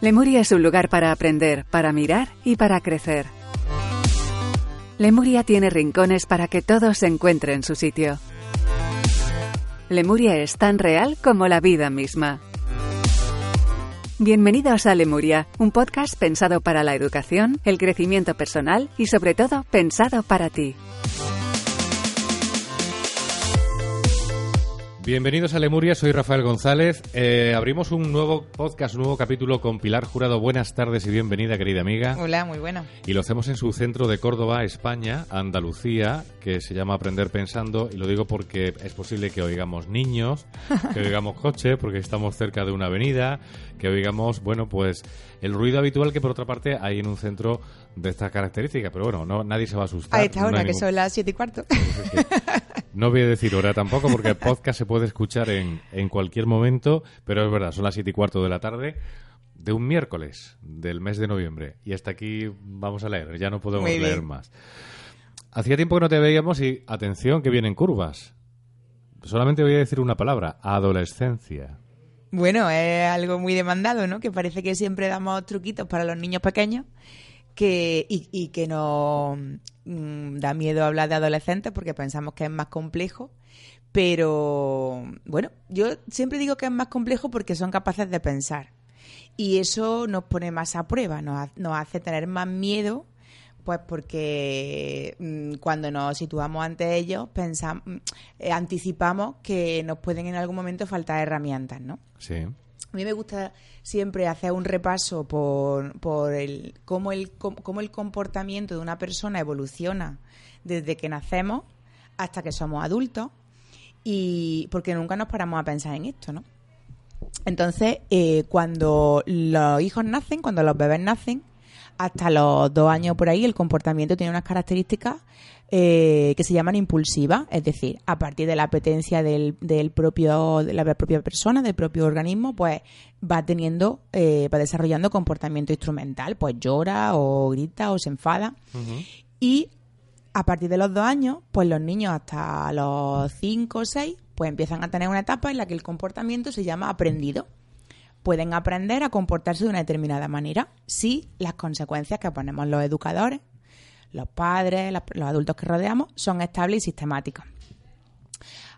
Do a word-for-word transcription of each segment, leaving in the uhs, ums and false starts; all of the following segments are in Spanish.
Lemuria es un lugar para aprender, para mirar y para crecer. Lemuria tiene rincones para que todos encuentren su sitio. Lemuria es tan real como la vida misma. Bienvenidos a Lemuria, un podcast pensado para la educación, el crecimiento personal y, sobre todo, pensado para ti. Bienvenidos a Lemuria, soy Rafael González. Eh, abrimos un nuevo podcast, un nuevo capítulo con Pilar Jurado. Buenas tardes y bienvenida, querida amiga. Hola, muy buena. Y lo hacemos en su centro de Córdoba, España, Andalucía, que se llama Aprender Pensando. Y lo digo porque es posible que oigamos niños, que oigamos coche, porque estamos cerca de una avenida, que oigamos, bueno, pues el ruido habitual que por otra parte hay en un centro de estas características. Pero bueno, no, nadie se va a asustar. A esta hora, no que ningún... son las siete y cuarto. No voy a decir hora tampoco, porque el podcast se puede escuchar en, en cualquier momento, pero es verdad, son las siete y cuarto de la tarde de un miércoles del mes de noviembre. Y hasta aquí vamos a leer, ya no podemos leer más. Hacía tiempo que no te veíamos y, atención, que vienen curvas. Solamente voy a decir una palabra, adolescencia. Bueno, es algo muy demandado, ¿no? Que parece que siempre damos truquitos para los niños pequeños. Que, y, y que nos mm, da miedo hablar de adolescentes porque pensamos que es más complejo, pero bueno, yo siempre digo que es más complejo porque son capaces de pensar y eso nos pone más a prueba, nos, nos hace tener más miedo, pues porque mm, cuando nos situamos ante ellos pensamos, eh, anticipamos que nos pueden en algún momento faltar herramientas, ¿no? Sí. A mí me gusta siempre hacer un repaso por, por el, cómo, el, cómo el comportamiento de una persona evoluciona desde que nacemos hasta que somos adultos, y porque nunca nos paramos a pensar en esto, ¿no? Entonces, eh, cuando los hijos nacen, cuando los bebés nacen, hasta los dos años por ahí, el comportamiento tiene unas características eh, que se llaman impulsivas, es decir, a partir de la apetencia del, del propio, de la propia persona, del propio organismo, pues va teniendo, eh, va desarrollando comportamiento instrumental, pues llora o grita o se enfada. Uh-huh. Y a partir de los dos años, pues los niños hasta los cinco o seis, pues empiezan a tener una etapa en la que el comportamiento se llama aprendido. Pueden aprender a comportarse de una determinada manera si las consecuencias que ponemos los educadores, los padres, los adultos que rodeamos, son estables y sistemáticas.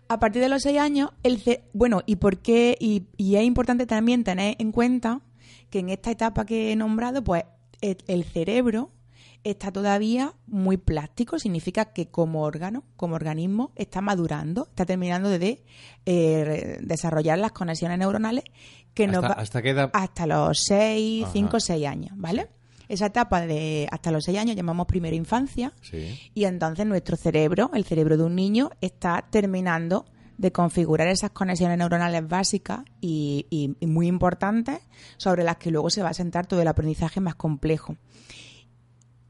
A partir de los seis años, el ce- bueno, ¿y por qué? Y, y es importante también tener en cuenta que en esta etapa que he nombrado, pues el, el cerebro está todavía muy plástico, significa que como órgano, como organismo, está madurando, está terminando de eh, desarrollar las conexiones neuronales que hasta, nos va, hasta, queda... hasta los seis, cinco, seis años, ¿vale? Esa etapa de hasta los seis años llamamos primera infancia, sí. Y entonces nuestro cerebro, el cerebro de un niño, está terminando de configurar esas conexiones neuronales básicas y, y, y muy importantes sobre las que luego se va a sentar todo el aprendizaje más complejo.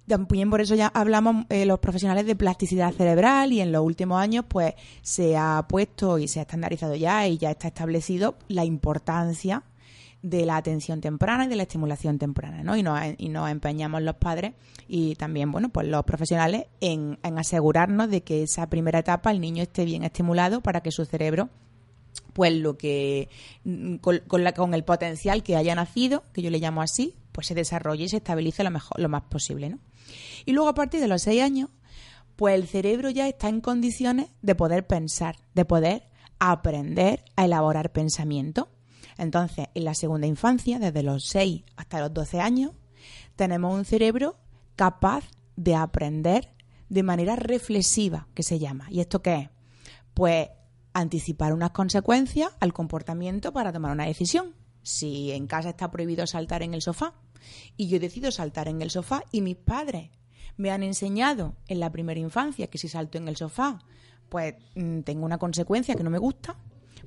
También por eso ya hablamos eh, los profesionales de plasticidad cerebral, y en los últimos años pues se ha puesto y se ha estandarizado ya y ya está establecido la importancia de la atención temprana y de la estimulación temprana, ¿no? Y nos, y nos empeñamos los padres y también, bueno, pues los profesionales en, en asegurarnos de que esa primera etapa el niño esté bien estimulado para que su cerebro, pues lo que con, con, la, con el potencial que haya nacido, que yo le llamo así, pues se desarrolle y se estabilice lo mejor, lo más posible, ¿no? Y luego a partir de los seis años, pues el cerebro ya está en condiciones de poder pensar, de poder aprender a elaborar pensamiento. Entonces, en la segunda infancia, desde los seis hasta los doce años, tenemos un cerebro capaz de aprender, de manera reflexiva, que se llama. ¿Y esto qué es? Pues anticipar unas consecuencias al comportamiento para tomar una decisión. Si en casa está prohibido saltar en el sofá y yo decido saltar en el sofá y mis padres me han enseñado en la primera infancia que si salto en el sofá pues tengo una consecuencia que no me gusta,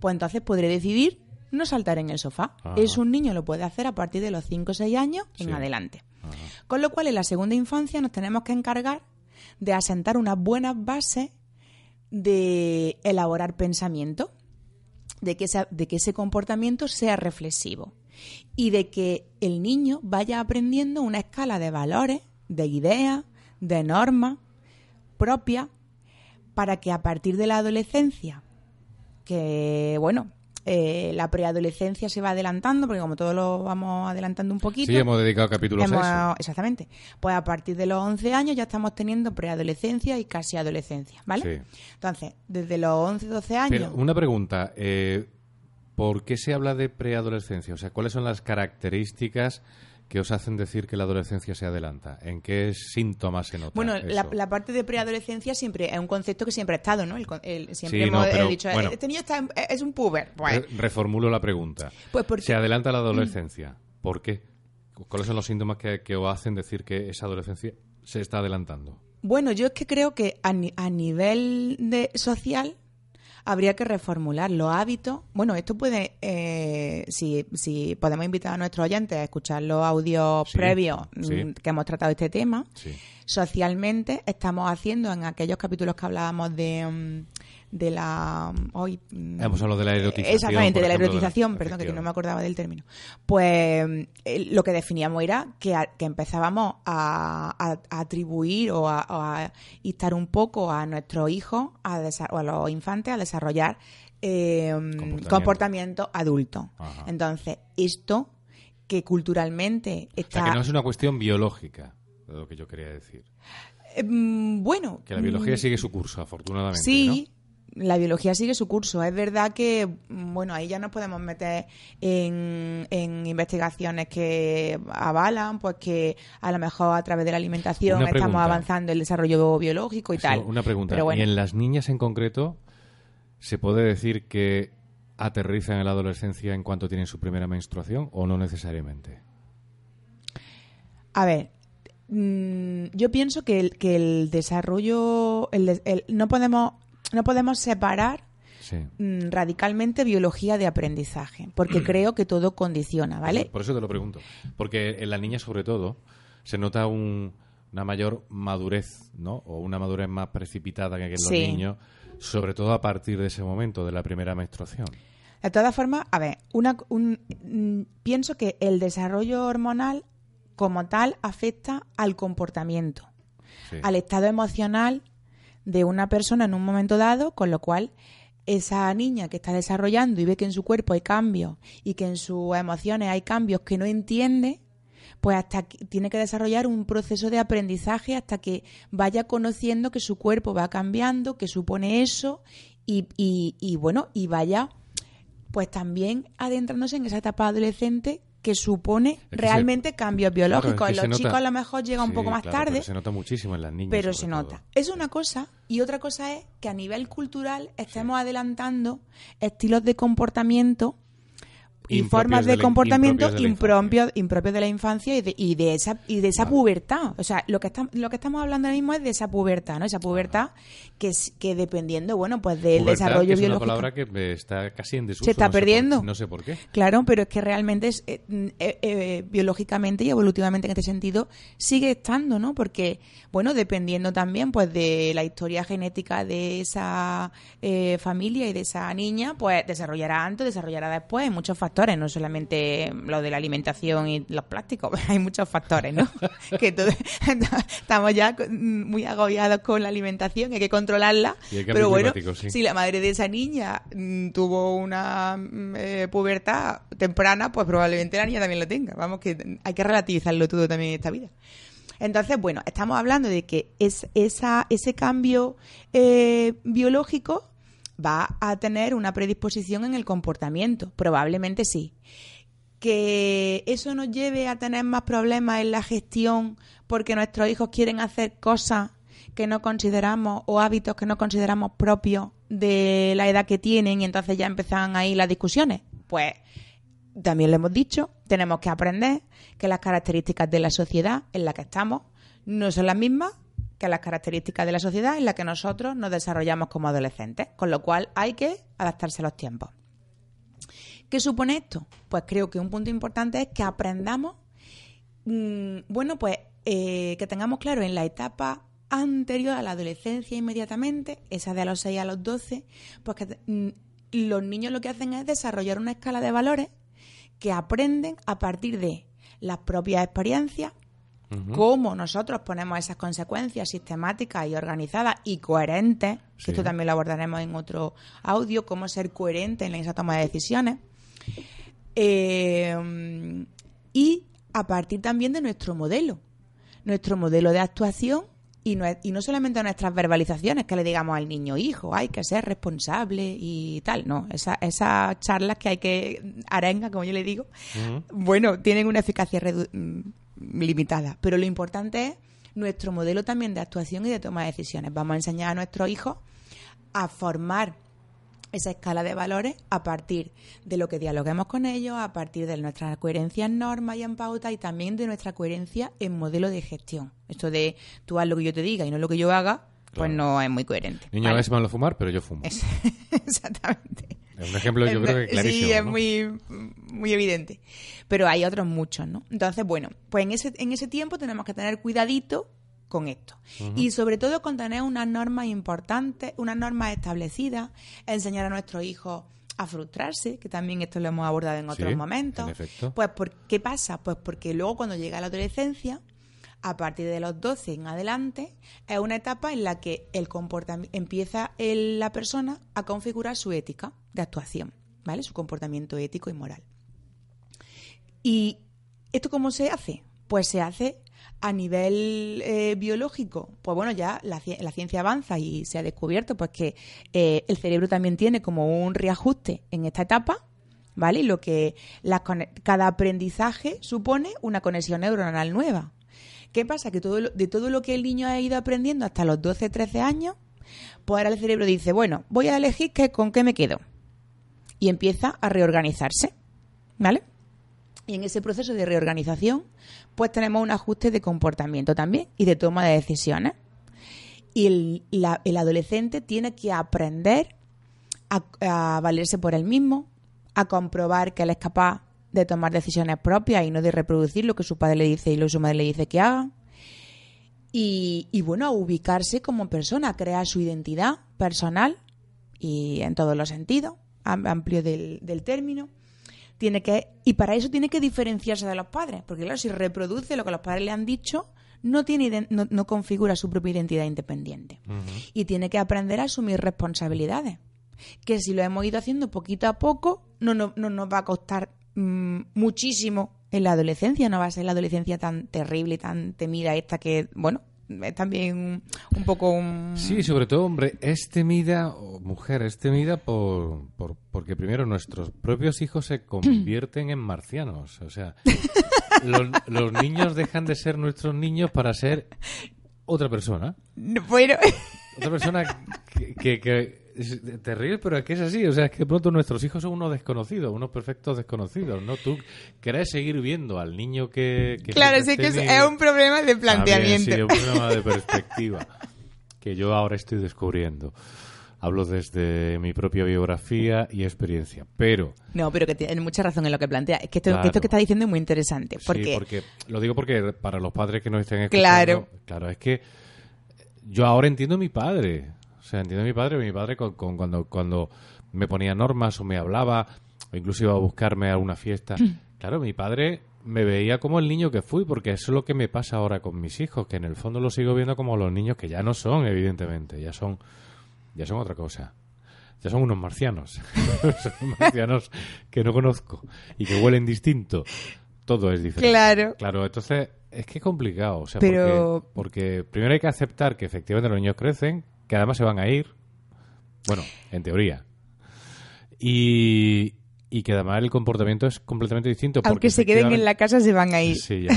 pues entonces podré decidir no saltar en el sofá. Ajá. Es un niño, lo puede hacer a partir de los cinco o seis años en sí. adelante. Ajá. Con lo cual en la segunda infancia nos tenemos que encargar de asentar unas buenas bases de elaborar pensamiento, de que, esa, de que ese comportamiento sea reflexivo y de que el niño vaya aprendiendo una escala de valores, de ideas, de normas propias, para que a partir de la adolescencia, que bueno, eh, la preadolescencia se va adelantando, porque como todos lo vamos adelantando un poquito... Sí, hemos dedicado capítulos hemos, a eso. Exactamente. Pues a partir de los once años ya estamos teniendo preadolescencia y casi adolescencia, ¿vale? Sí. Entonces, desde los once, doce años... Pero una pregunta, eh, ¿por qué se habla de preadolescencia? O sea, ¿cuáles son las características que os hacen decir que la adolescencia se adelanta? ¿En qué síntomas se nota? Bueno, la, la parte de preadolescencia siempre es un concepto que siempre ha estado, ¿no? El, el, siempre sí, hemos no, pero, he dicho, bueno, este niño está, es un puber. Bueno. Reformulo la pregunta. Pues porque, se adelanta la adolescencia. ¿Por qué? ¿Cuáles son los síntomas que, que os hacen decir que esa adolescencia se está adelantando? Bueno, yo es que creo que a, ni, a nivel de social... habría que reformular los hábitos. Bueno, esto puede, eh, si, si podemos invitar a nuestros oyentes a escuchar los audios sí, previos sí. que hemos tratado este tema. Sí. Socialmente estamos haciendo en aquellos capítulos que hablábamos de, de la... hoy hemos hablado de la erotización. Exactamente, de la erotización, de la, perdón, que no me acordaba del término. Pues eh, lo que definíamos era que, a, que empezábamos a, a, a atribuir o a, a instar un poco a nuestros hijos a desa- o a los infantes a desarrollar desarrollar eh, comportamiento. comportamiento adulto. Ajá. Entonces, esto que culturalmente está... O sea, que no es una cuestión biológica, es lo que yo quería decir. Eh, bueno... Que la biología mm, sigue su curso, afortunadamente, sí, ¿no? La biología sigue su curso. Es verdad que, bueno, ahí ya nos podemos meter en, en investigaciones que avalan, pues que a lo mejor a través de la alimentación una estamos pregunta. avanzando el desarrollo biológico y Eso, tal. Una pregunta. Pero bueno. ¿Y en las niñas en concreto... ¿se puede decir que aterrizan en la adolescencia en cuanto tienen su primera menstruación o no necesariamente? A ver, mmm, yo pienso que el, que el desarrollo... El, el, no podemos, no podemos separar sí. mmm, radicalmente biología de aprendizaje, porque creo que todo condiciona, ¿vale? Por, por eso te lo pregunto, porque en la niña sobre todo se nota un, una mayor madurez, ¿no? O una madurez más precipitada que en los sí. niños... sobre todo a partir de ese momento, de la primera menstruación. De todas formas, a ver, una, un, pienso que el desarrollo hormonal como tal afecta al comportamiento, sí. al estado emocional de una persona en un momento dado, con lo cual esa niña que está desarrollando y ve que en su cuerpo hay cambios y que en sus emociones hay cambios que no entiende, pues hasta que tiene que desarrollar un proceso de aprendizaje hasta que vaya conociendo que su cuerpo va cambiando, que supone eso y, y, y bueno, y vaya pues también adentrándose en esa etapa adolescente que supone es que realmente se, cambios biológicos. Claro, es que en los chicos nota, a lo mejor llega sí, un poco más claro, tarde. Pero se nota muchísimo en las niñas. Pero se nota. Todo. Es una cosa, y otra cosa es que a nivel cultural estemos sí. adelantando estilos de comportamiento y formas de, de comportamiento impropios impropio de la infancia y de, y de esa y de esa vale. pubertad. O sea, lo que está, lo que estamos hablando ahora mismo es de esa pubertad, ¿no? Esa pubertad que que dependiendo, bueno, pues del pubertad, desarrollo que es biológico. Es una palabra que está casi en desuso. Se está no perdiendo. Sé por, no sé por qué. Claro, pero es que realmente es, eh, eh, eh, biológicamente y evolutivamente en este sentido sigue estando, ¿no? Porque bueno, dependiendo también pues de la historia genética de esa eh, familia y de esa niña, pues desarrollará antes, desarrollará después, muchos factores. No solamente lo de la alimentación y los plásticos, hay muchos factores, ¿no? Que todo, estamos ya muy agobiados con la alimentación, hay que controlarla. Pero bueno, sí. si la madre de esa niña tuvo una eh, pubertad temprana, pues probablemente la niña también lo tenga. Vamos, que hay que relativizarlo todo también en esta vida. Entonces, bueno, estamos hablando de que es, esa, ese cambio eh, biológico va a tener una predisposición en el comportamiento, probablemente sí. Que eso nos lleve a tener más problemas en la gestión porque nuestros hijos quieren hacer cosas que no consideramos o hábitos que no consideramos propios de la edad que tienen, y entonces ya empiezan ahí las discusiones. Pues también lo hemos dicho, tenemos que aprender que las características de la sociedad en la que estamos no son las mismas que las características de la sociedad en la que nosotros nos desarrollamos como adolescentes, con lo cual hay que adaptarse a los tiempos. ¿Qué supone esto? Pues creo que un punto importante es que aprendamos, mmm, bueno, pues eh, que tengamos claro en la etapa anterior a la adolescencia inmediatamente, esa de los seis a los doce, pues que mmm, los niños lo que hacen es desarrollar una escala de valores que aprenden a partir de las propias experiencias, uh-huh. cómo nosotros ponemos esas consecuencias sistemáticas y organizadas y coherentes, sí. que esto también lo abordaremos en otro audio, cómo ser coherente en esa toma de decisiones, eh, y a partir también de nuestro modelo, nuestro modelo de actuación, y no, y no solamente nuestras verbalizaciones que le digamos al niño, hijo, hay que ser responsable y tal, no, esa, esas charlas que hay que, arenga, como yo le digo, uh-huh. bueno, tienen una eficacia redu- limitada, pero lo importante es nuestro modelo también de actuación y de toma de decisiones. Vamos a enseñar a nuestros hijos a formar esa escala de valores a partir de lo que dialoguemos con ellos, a partir de nuestra coherencia en normas y en pautas, y también de nuestra coherencia en modelo de gestión. Esto de tú haz lo que yo te diga y no lo que yo haga, pues claro. no es muy coherente. Niño, vale. es malo fumar, pero yo fumo. Es, exactamente. Es un ejemplo, yo creo que clarísimo. Sí, es ¿no? muy, muy evidente. Pero hay otros muchos, ¿no? Entonces, bueno, pues en ese, en ese tiempo tenemos que tener cuidadito con esto. Uh-huh. Y sobre todo con tener unas normas importantes, unas normas establecidas, enseñar a nuestros hijos a frustrarse, que también esto lo hemos abordado en otros sí, momentos. En efecto. Pues, ¿por qué pasa? Pues porque luego cuando llega la adolescencia, a partir de los doce en adelante, es una etapa en la que el comportami- empieza el, la persona a configurar su ética de actuación, ¿vale? Su comportamiento ético y moral. ¿Y esto cómo se hace? Pues se hace a nivel eh, biológico. Pues bueno, ya la, la ciencia avanza y se ha descubierto pues que eh, el cerebro también tiene como un reajuste en esta etapa, ¿vale? Y lo que la, cada aprendizaje supone una conexión neuronal nueva. ¿Qué pasa? Que todo, de todo lo que el niño ha ido aprendiendo hasta los doce, trece años, pues ahora el cerebro dice, bueno, voy a elegir que, con qué me quedo. Y empieza a reorganizarse, ¿vale? Y en ese proceso de reorganización, pues tenemos un ajuste de comportamiento también y de toma de decisiones. Y el, la, el adolescente tiene que aprender a, a valerse por él mismo, a comprobar que él es capaz de tomar decisiones propias y no de reproducir lo que su padre le dice y lo que su madre le dice que haga. Y, y bueno, a ubicarse como persona, a crear su identidad personal y en todos los sentidos, amplio del, del término. Tiene que, y para eso tiene que diferenciarse de los padres, porque claro, si reproduce lo que los padres le han dicho, no tiene no, no configura su propia identidad independiente. Uh-huh. Y tiene que aprender a asumir responsabilidades, que si lo hemos ido haciendo poquito a poco, no, no, no nos va a costar mmm, muchísimo en la adolescencia. No va a ser la adolescencia tan terrible y tan temida esta que, bueno, es también un, un poco un... Sí, sobre todo, hombre, es temida, o mujer, es temida por, por, porque primero nuestros propios hijos se convierten en marcianos. O sea, los, los niños dejan de ser nuestros niños para ser otra persona. Bueno... Otra persona que... que, que te ríes, pero es que es así. O sea, es que pronto nuestros hijos son unos desconocidos, unos perfectos desconocidos, ¿no? Tú querés seguir viendo al niño que... que claro, sí que es, es un problema de planteamiento. También, sí, es un problema de perspectiva que yo ahora estoy descubriendo. Hablo desde mi propia biografía y experiencia, pero... No, pero que tiene mucha razón en lo que plantea. Es que esto, claro. que, esto que está diciendo es muy interesante. Porque... Sí, porque... Lo digo porque para los padres que nos estén escuchando... Claro. Claro, es que yo ahora entiendo a mi padre... O sea, entiendo a mi padre, mi padre con, con, cuando, cuando me ponía normas o me hablaba, o incluso iba a buscarme a una fiesta. Claro, mi padre me veía como el niño que fui, porque eso es lo que me pasa ahora con mis hijos, que en el fondo los sigo viendo como los niños que ya no son, evidentemente, ya son, ya son otra cosa. Ya son unos marcianos, son marcianos que no conozco y que huelen distinto. Todo es diferente. Claro. Claro, entonces es que es complicado, o sea, Pero... porque, porque primero hay que aceptar que efectivamente los niños crecen, que además se van a ir, bueno, en teoría, y, y que además el comportamiento es completamente distinto. Aunque porque se queden en la casa se van a ir. Sí, ya.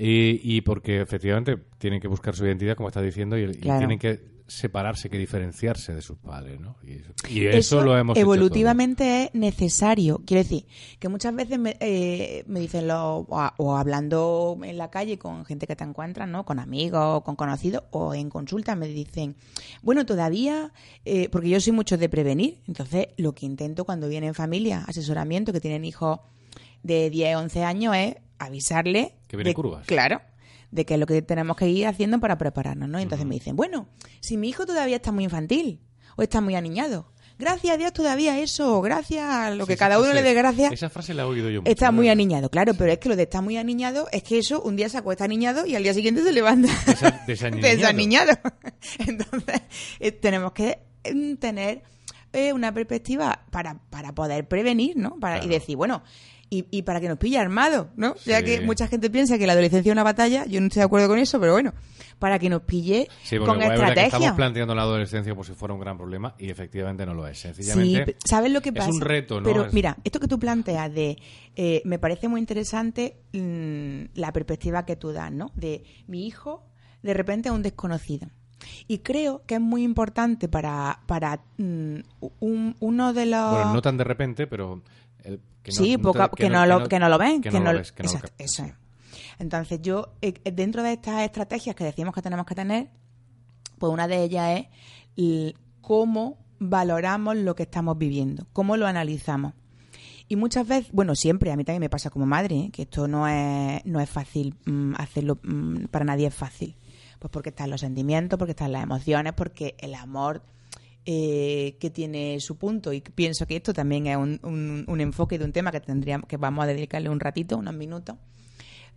Y, y porque efectivamente tienen que buscar su identidad, como está diciendo, y, claro. y tienen que separarse, que diferenciarse de sus padres, ¿no? Y eso, y eso, eso lo hemos evolutivamente hecho es necesario. Quiero decir, que muchas veces me, eh, me dicen, lo, o, a, o hablando en la calle con gente que te encuentras, ¿no? Con amigos, con conocidos, o en consulta me dicen, bueno, todavía, eh, porque yo soy mucho de prevenir, entonces lo que intento cuando vienen familias, asesoramiento, que tienen hijos de diez, once años, es avisarle. Que viene de, curvas. Claro. De que es lo que tenemos que ir haciendo para prepararnos, ¿no? Y entonces uh-huh. me dicen, bueno, si mi hijo todavía está muy infantil o está muy aniñado, gracias a Dios todavía eso, gracias a lo sí, que cada frase, uno le dé gracias. Esa frase la he oído yo mucho. Está muy aniñado, claro, sí. Pero es que lo de está muy aniñado es que eso un día se acuesta aniñado y al día siguiente se levanta Desa- desaniñado. desaniñado. Entonces eh, tenemos que tener eh, una perspectiva para, para poder prevenir, ¿no? Para, claro. Y decir, bueno... Y, y para que nos pille armado, ¿no? Sí. Ya que mucha gente piensa que la adolescencia es una batalla, yo no estoy de acuerdo con eso, pero bueno, para que nos pille sí, con estrategia. Estamos planteando la adolescencia por si fuera un gran problema y efectivamente no lo es. Sencillamente sí, ¿sabes lo que pasa? Es un reto, ¿no? Pero es... mira, esto que tú planteas de... Eh, me parece muy interesante mmm, la perspectiva que tú das, ¿no? De mi hijo de repente a un desconocido. Y creo que es muy importante para, para mmm, un, uno de los... Bueno, no tan de repente, pero... El, que no, sí, no te, que, que, no, no, que, no, que no lo ven. Que no, que no lo ves, que exacto, no lo eso es. Entonces yo, dentro de estas estrategias que decimos que tenemos que tener, pues una de ellas es cómo valoramos lo que estamos viviendo, cómo lo analizamos. Y muchas veces, bueno, siempre, a mí también me pasa como madre, ¿eh? Que esto no es, no es fácil, mmm, hacerlo mmm, para nadie es fácil. Pues porque están los sentimientos, porque están las emociones, porque el amor... Eh, que tiene su punto, y pienso que esto también es un, un, un enfoque de un tema que tendríamos que vamos a dedicarle un ratito, unos minutos,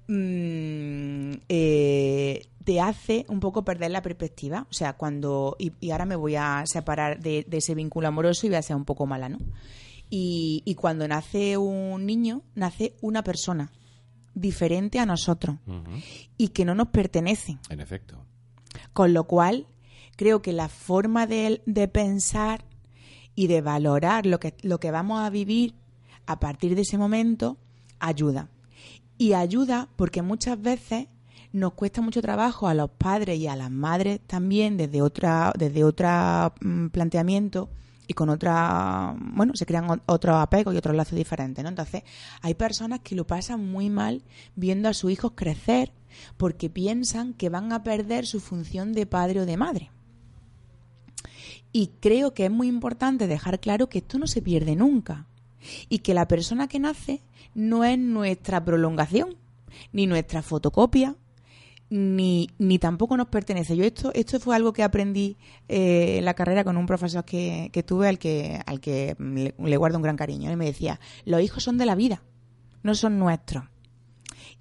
mm, eh, te hace un poco perder la perspectiva. O sea, cuando y, y ahora me voy a separar de, de ese vínculo amoroso y voy a ser un poco mala, ¿no? Y, y cuando nace un niño, nace una persona diferente a nosotros uh-huh. y que no nos pertenece. En efecto. Con lo cual... Creo que la forma de, de pensar y de valorar lo que, lo que vamos a vivir a partir de ese momento ayuda. Y ayuda porque muchas veces nos cuesta mucho trabajo a los padres y a las madres también desde otra desde otro planteamiento y con otra... Bueno, se crean otros apegos y otros lazos diferentes, ¿no? Entonces, hay personas que lo pasan muy mal viendo a sus hijos crecer porque piensan que van a perder su función de padre o de madre. Y creo que es muy importante dejar claro que esto no se pierde nunca y que la persona que nace no es nuestra prolongación, ni nuestra fotocopia, ni, ni tampoco nos pertenece. Yo esto esto fue algo que aprendí eh, en la carrera con un profesor que, que tuve al que, al que le, le guardo un gran cariño. Él me decía, los hijos son de la vida, no son nuestros.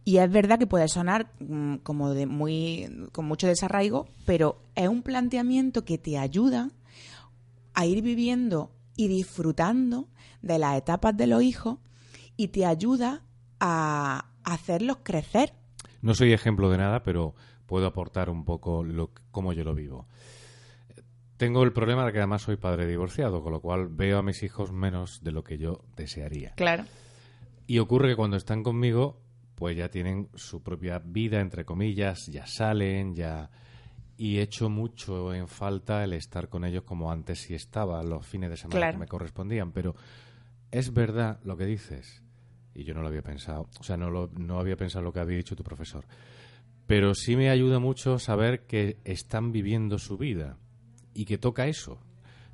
Y es verdad que puede sonar mmm, como de muy con mucho desarraigo, pero es un planteamiento que te ayuda a ir viviendo y disfrutando de las etapas de los hijos y te ayuda a hacerlos crecer. No soy ejemplo de nada, pero puedo aportar un poco lo, cómo yo lo vivo. Tengo el problema de que además soy padre divorciado, con lo cual veo a mis hijos menos de lo que yo desearía. Claro. Y ocurre que cuando están conmigo, pues ya tienen su propia vida, entre comillas, ya salen, ya... Y echo mucho en falta el estar con ellos como antes sí estaba, los fines de semana claro. que me correspondían. Pero es verdad lo que dices, y yo no lo había pensado, o sea, no, lo, no había pensado lo que había dicho tu profesor. Pero sí me ayuda mucho saber que están viviendo su vida y que toca eso,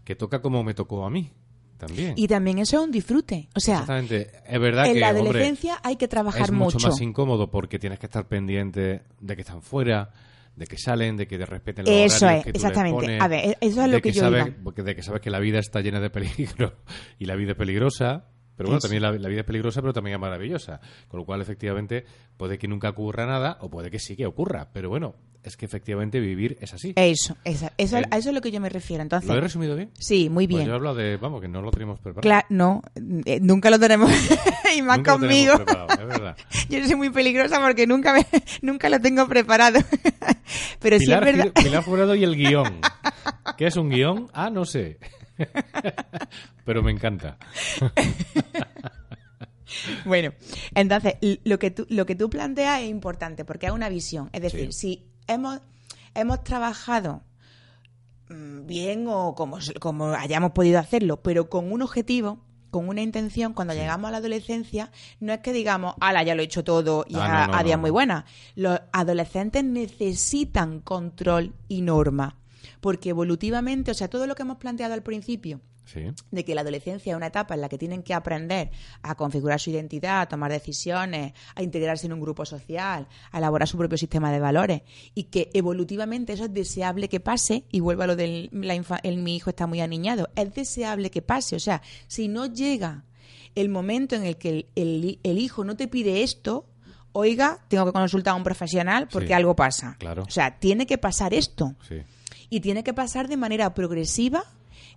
que toca como me tocó a mí también. Y también eso es un disfrute. O sea, exactamente. Es verdad en que, la adolescencia hombre, hay que trabajar es mucho. Es mucho más incómodo porque tienes que estar pendiente de que están fuera... de que salen, de que respeten los horarios que tú les pones. Eso es, exactamente. A ver, eso es lo que yo digo. De que sabes que la vida está llena de peligro y la vida es peligrosa, pero bueno, también la, la vida es peligrosa, pero también es maravillosa. Con lo cual, efectivamente, puede que nunca ocurra nada o puede que sí que ocurra, pero bueno, es que efectivamente vivir es así. Eso, esa, eso, eh, a eso es lo que yo me refiero. Entonces, ¿lo he resumido bien? Sí, muy bien. Pues yo hablo de, vamos, que no lo tenemos preparado. Claro, no, eh, nunca lo tenemos, y más nunca conmigo. Lo tenemos preparado, es verdad. Yo soy muy peligrosa porque nunca me, nunca lo tengo preparado. Pero Pilar, sí es verdad. Pilar Jurado y el guión. ¿Qué es un guión? Ah, no sé. Pero me encanta. Bueno, entonces lo que tú, lo que tú planteas es importante porque es una visión. Es decir, sí. si hemos, hemos trabajado bien o como, como hayamos podido hacerlo, pero con un objetivo, con una intención, cuando sí. llegamos a la adolescencia, no es que digamos, ala, ya lo he hecho todo y ah, a, no, no, a día no. muy buena. Los adolescentes necesitan control y norma, porque evolutivamente, o sea, todo lo que hemos planteado al principio, sí. de que la adolescencia es una etapa en la que tienen que aprender a configurar su identidad, a tomar decisiones, a integrarse en un grupo social, a elaborar su propio sistema de valores, y que evolutivamente eso es deseable que pase, y vuelvo a lo del la infa, el, mi hijo está muy aniñado, es deseable que pase, o sea, si no llega el momento en el que el, el, el hijo no te pide esto, oiga, tengo que consultar a un profesional porque sí, algo pasa, claro. o sea, tiene que pasar esto, sí. y tiene que pasar de manera progresiva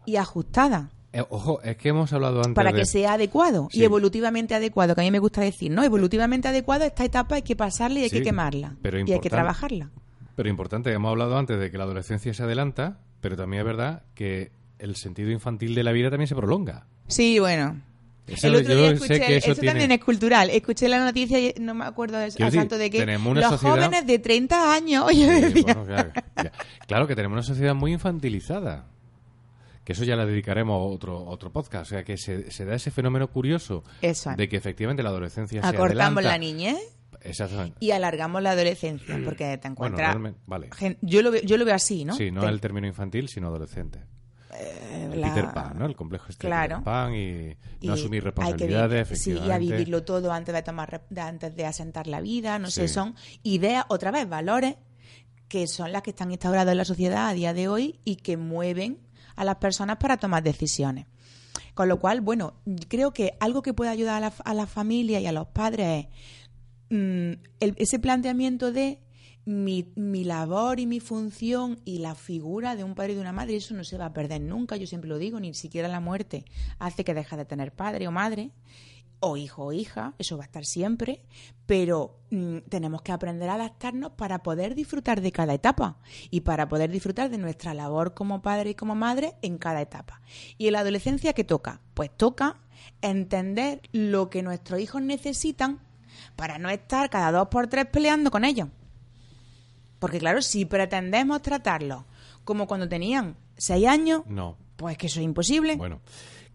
y ajustada. Eh, ojo, es que hemos hablado antes para de... que sea adecuado sí. y evolutivamente adecuado, que a mí me gusta decir, ¿no? Evolutivamente adecuado, esta etapa hay que pasarla y hay sí, que quemarla pero y hay que trabajarla. Pero importante, hemos hablado antes de que la adolescencia se adelanta, pero también es verdad que el sentido infantil de la vida también se prolonga. Sí, bueno. Eso, el otro día escuché, que eso, eso tiene... también es cultural, escuché la noticia y no me acuerdo del asalto de que los sociedad... jóvenes de treinta años, oye, sí, decía... bueno, claro, claro que tenemos una sociedad muy infantilizada. Que eso ya la dedicaremos a otro, otro podcast. O sea, que se, se da ese fenómeno curioso eso. de que efectivamente la adolescencia Acortamos se adelanta. Acortamos la niñez y alargamos la adolescencia, porque te encuentras... Bueno, vale. Gente, yo, lo veo, yo lo veo así, ¿no? Sí, no te... el término infantil, sino adolescente. Eh, el la... Peter Pan, ¿no? El complejo este claro. Peter Pan y no y asumir responsabilidades, efectivamente. Sí, y a vivirlo todo antes de, tomar, de, antes de asentar la vida, no sí. sé, son ideas, otra vez, valores, que son las que están instauradas en la sociedad a día de hoy y que mueven a las personas para tomar decisiones. Con lo cual, bueno, creo que algo que puede ayudar a la, a la familia y a los padres es mmm, el, ese planteamiento de mi, mi labor y mi función y la figura de un padre y de una madre, eso no se va a perder nunca, yo siempre lo digo, ni siquiera la muerte hace que dejes de tener padre o madre, o hijo o hija, eso va a estar siempre, pero mmm, tenemos que aprender a adaptarnos para poder disfrutar de cada etapa y para poder disfrutar de nuestra labor como padre y como madre en cada etapa. Y en la adolescencia, ¿qué toca? Pues toca entender lo que nuestros hijos necesitan para no estar cada dos por tres peleando con ellos. Porque claro, si pretendemos tratarlos como cuando tenían seis años, no. pues que eso es imposible. Bueno.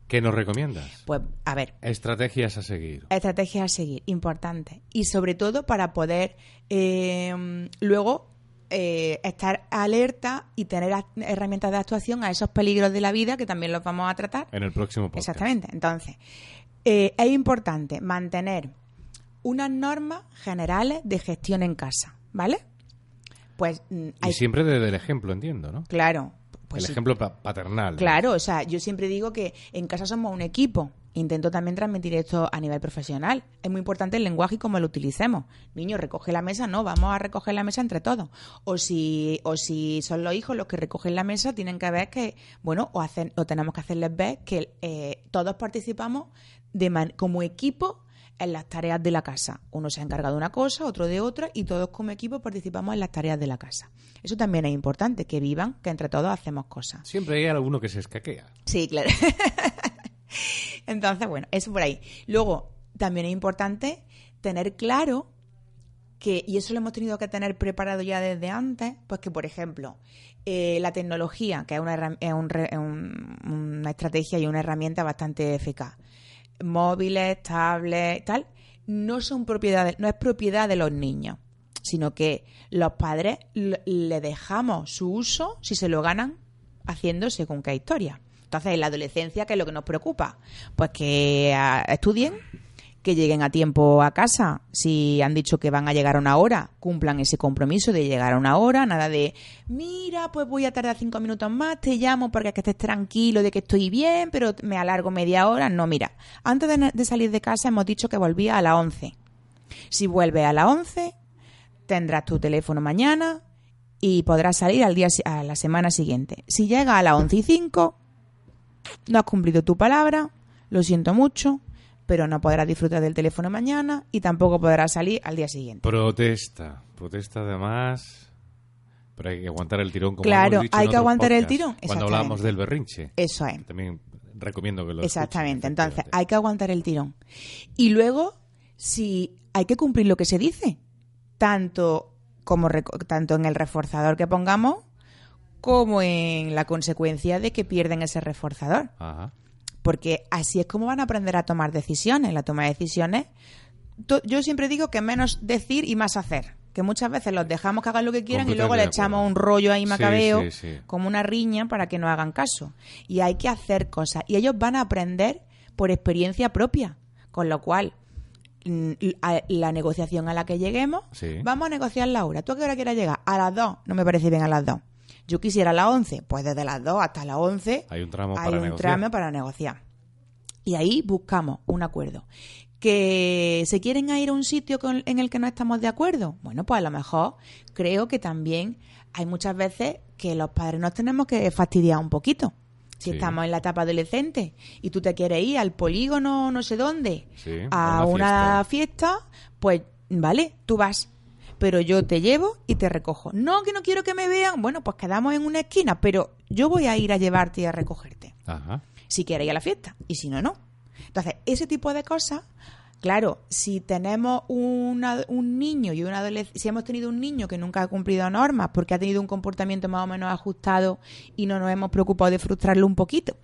¿Qué nos recomiendas? Pues, a ver... Estrategias a seguir. Estrategias a seguir, importante. Y sobre todo para poder eh, luego eh, estar alerta y tener herramientas de actuación a esos peligros de la vida que también los vamos a tratar. En el próximo podcast. Exactamente. Entonces, eh, es importante mantener unas normas generales de gestión en casa, ¿vale? Pues hay... Y siempre desde el ejemplo, entiendo, ¿no? Claro. Pues el ejemplo sí. paternal. Claro, ¿no? O sea, yo siempre digo que en casa somos un equipo. Intento también transmitir esto a nivel profesional. Es muy importante el lenguaje y cómo lo utilicemos. Niño, recoge la mesa, no, vamos a recoger la mesa entre todos. O si, o si son los hijos los que recogen la mesa, tienen que ver que, bueno, o, hacen, o tenemos que hacerles ver que eh, todos participamos de man- como equipo en las tareas de la casa. Uno se ha encargado de una cosa, otro de otra, y todos como equipo participamos en las tareas de la casa. Eso también es importante, que vivan, que entre todos hacemos cosas. Siempre hay alguno que se escaquea. Sí, claro. Entonces, bueno, eso por ahí. Luego, también es importante tener claro que, y eso lo hemos tenido que tener preparado ya desde antes, pues que, por ejemplo, eh, la tecnología, que es una, es un, es un, una estrategia y una herramienta bastante eficaz, móviles, tablets, tal, no son propiedades, no es propiedad de los niños, sino que los padres le dejamos su uso si se lo ganan haciendo según qué historia. Entonces, en la adolescencia, ¿qué es lo que nos preocupa? Pues que a, estudien, que lleguen a tiempo a casa, si han dicho que van a llegar a una hora, cumplan ese compromiso de llegar a una hora, nada de, mira, pues voy a tardar cinco minutos más, te llamo porque es que estés tranquilo de que estoy bien, pero me alargo media hora. No, mira, antes de, de salir de casa hemos dicho que volvía a las once. Si vuelves a las once, tendrás tu teléfono mañana y podrás salir al día, a la semana siguiente. Si llegas a las once y cinco, no has cumplido tu palabra, lo siento mucho, pero no podrás disfrutar del teléfono mañana y tampoco podrás salir al día siguiente. Protesta. Protesta, además. Pero hay que aguantar el tirón, como claro, hemos dicho. Claro, hay que aguantar podcast, el tirón. Cuando hablamos del berrinche. Eso es. También recomiendo que lo exactamente. Escuchen, entonces hay que aguantar el tirón. Y luego, si hay que cumplir lo que se dice, tanto como tanto en el reforzador que pongamos como en la consecuencia de que pierden ese reforzador. Ajá. Porque así es como van a aprender a tomar decisiones. La toma de decisiones, yo siempre digo que menos decir y más hacer, que muchas veces los dejamos que hagan lo que quieran y luego le echamos un rollo ahí macabeo, sí, sí, sí, como una riña para que no hagan caso. Y hay que hacer cosas. Y ellos van a aprender por experiencia propia, con lo cual la negociación a la que lleguemos, sí, vamos a negociar la hora. ¿Tú a qué hora quieras llegar? A las dos. No me parece bien a las dos. Yo quisiera a las once. Pues desde las dos hasta las once hay un tramo, hay para, un negociar. tramo para negociar. Y ahí buscamos un acuerdo. ¿Que se quieren a ir a un sitio con, en el que no estamos de acuerdo? Bueno, pues a lo mejor creo que también hay muchas veces que los padres nos tenemos que fastidiar un poquito. Si sí, estamos en la etapa adolescente y tú te quieres ir al polígono no sé dónde, sí, a una fiesta. fiesta, pues vale, tú vas, pero yo te llevo y te recojo. No, que no quiero que me vean, bueno, pues quedamos en una esquina, pero yo voy a ir a llevarte y a recogerte. Ajá. Si quieres ir a la fiesta y si no, no. Entonces, ese tipo de cosas, claro, si tenemos una, un niño y un adolescente, si hemos tenido un niño que nunca ha cumplido normas porque ha tenido un comportamiento más o menos ajustado y no nos hemos preocupado de frustrarlo un poquito.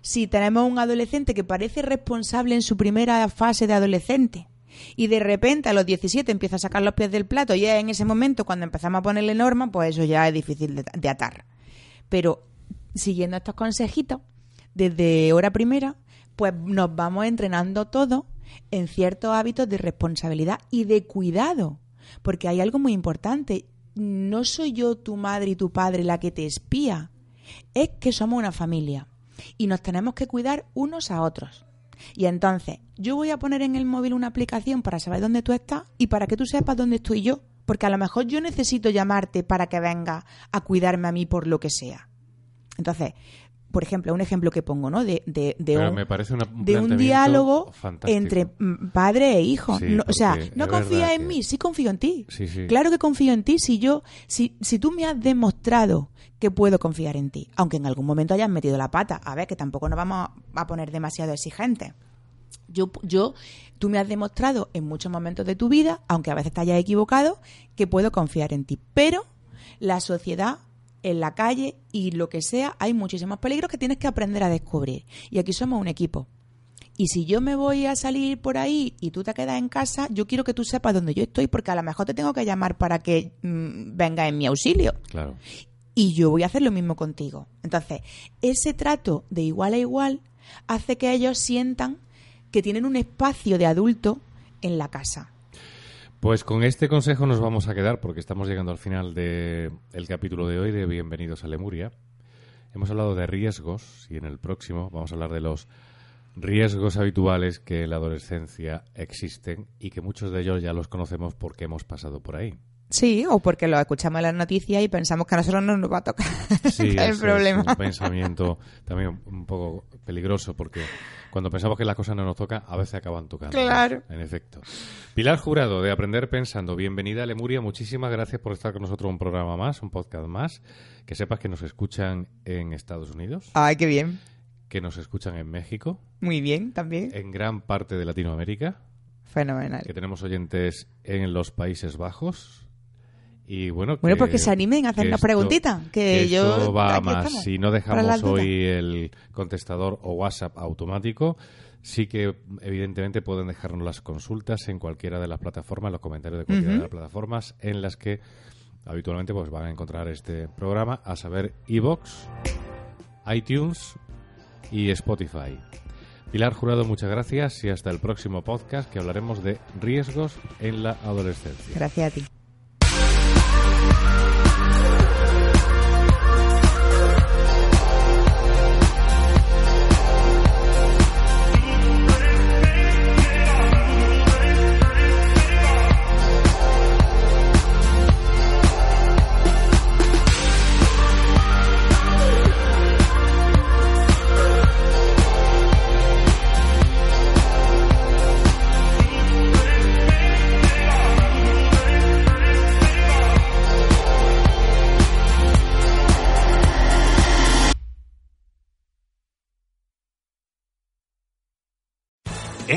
Si tenemos un adolescente que parece responsable en su primera fase de adolescente y de repente a los diecisiete empieza a sacar los pies del plato y en ese momento cuando empezamos a ponerle normas, pues eso ya es difícil de, de atar. Pero siguiendo estos consejitos, desde hora primera, pues nos vamos entrenando todo en ciertos hábitos de responsabilidad y de cuidado, porque hay algo muy importante. No soy yo, tu madre y tu padre, la que te espía, es que somos una familia y nos tenemos que cuidar unos a otros. Y entonces yo voy a poner en el móvil una aplicación para saber dónde tú estás y para que tú sepas dónde estoy yo, porque a lo mejor yo necesito llamarte para que vengas a cuidarme a mí por lo que sea. Entonces, por ejemplo, un ejemplo que pongo, ¿no? De, de, de, un, me parece una, un, de un diálogo fantástico entre padre e hijo. Sí, no, o sea, no confías en que... mí, sí confío en ti. Sí, sí. Claro que confío en ti si yo, si, si tú me has demostrado que puedo confiar en ti, aunque en algún momento hayas metido la pata. A ver, que tampoco nos vamos a poner demasiado exigentes. Yo, yo, tú me has demostrado en muchos momentos de tu vida, aunque a veces te hayas equivocado, que puedo confiar en ti. Pero la sociedad, en la calle y lo que sea, hay muchísimos peligros que tienes que aprender a descubrir. Y aquí somos un equipo. Y si yo me voy a salir por ahí y tú te quedas en casa, yo quiero que tú sepas dónde yo estoy, porque a lo mejor te tengo que llamar para que mmm, venga en mi auxilio. Claro. Y yo voy a hacer lo mismo contigo. Entonces, ese trato de igual a igual hace que ellos sientan que tienen un espacio de adulto en la casa. Pues con este consejo nos vamos a quedar porque estamos llegando al final del capítulo de hoy de Bienvenidos a Lemuria. Hemos hablado de riesgos y en el próximo vamos a hablar de los riesgos habituales que en la adolescencia existen y que muchos de ellos ya los conocemos porque hemos pasado por ahí. Sí, o porque lo escuchamos en las noticias y pensamos que a nosotros no nos va a tocar. Sí, el problema. Es un pensamiento también un poco peligroso porque cuando pensamos que las cosas no nos tocan, a veces acaban tocando. Claro. En efecto. Pilar Jurado, de Aprender Pensando, bienvenida a Lemuria. Muchísimas gracias por estar con nosotros un programa más, un podcast más. Que sepas que nos escuchan en Estados Unidos. Ay, qué bien. Que nos escuchan en México. Muy bien, también. En gran parte de Latinoamérica. Fenomenal. Que tenemos oyentes en los Países Bajos. Y bueno, bueno que, porque se animen a hacer una preguntita. Que, que yo, esto va más. Estamos, si no dejamos hoy el contestador o WhatsApp automático, sí que evidentemente pueden dejarnos las consultas en cualquiera de las plataformas, los comentarios de cualquiera uh-huh. de las plataformas en las que habitualmente pues van a encontrar este programa, a saber, iVoox, iTunes y Spotify. Pilar Jurado, muchas gracias y hasta el próximo podcast que hablaremos de riesgos en la adolescencia. Gracias a ti.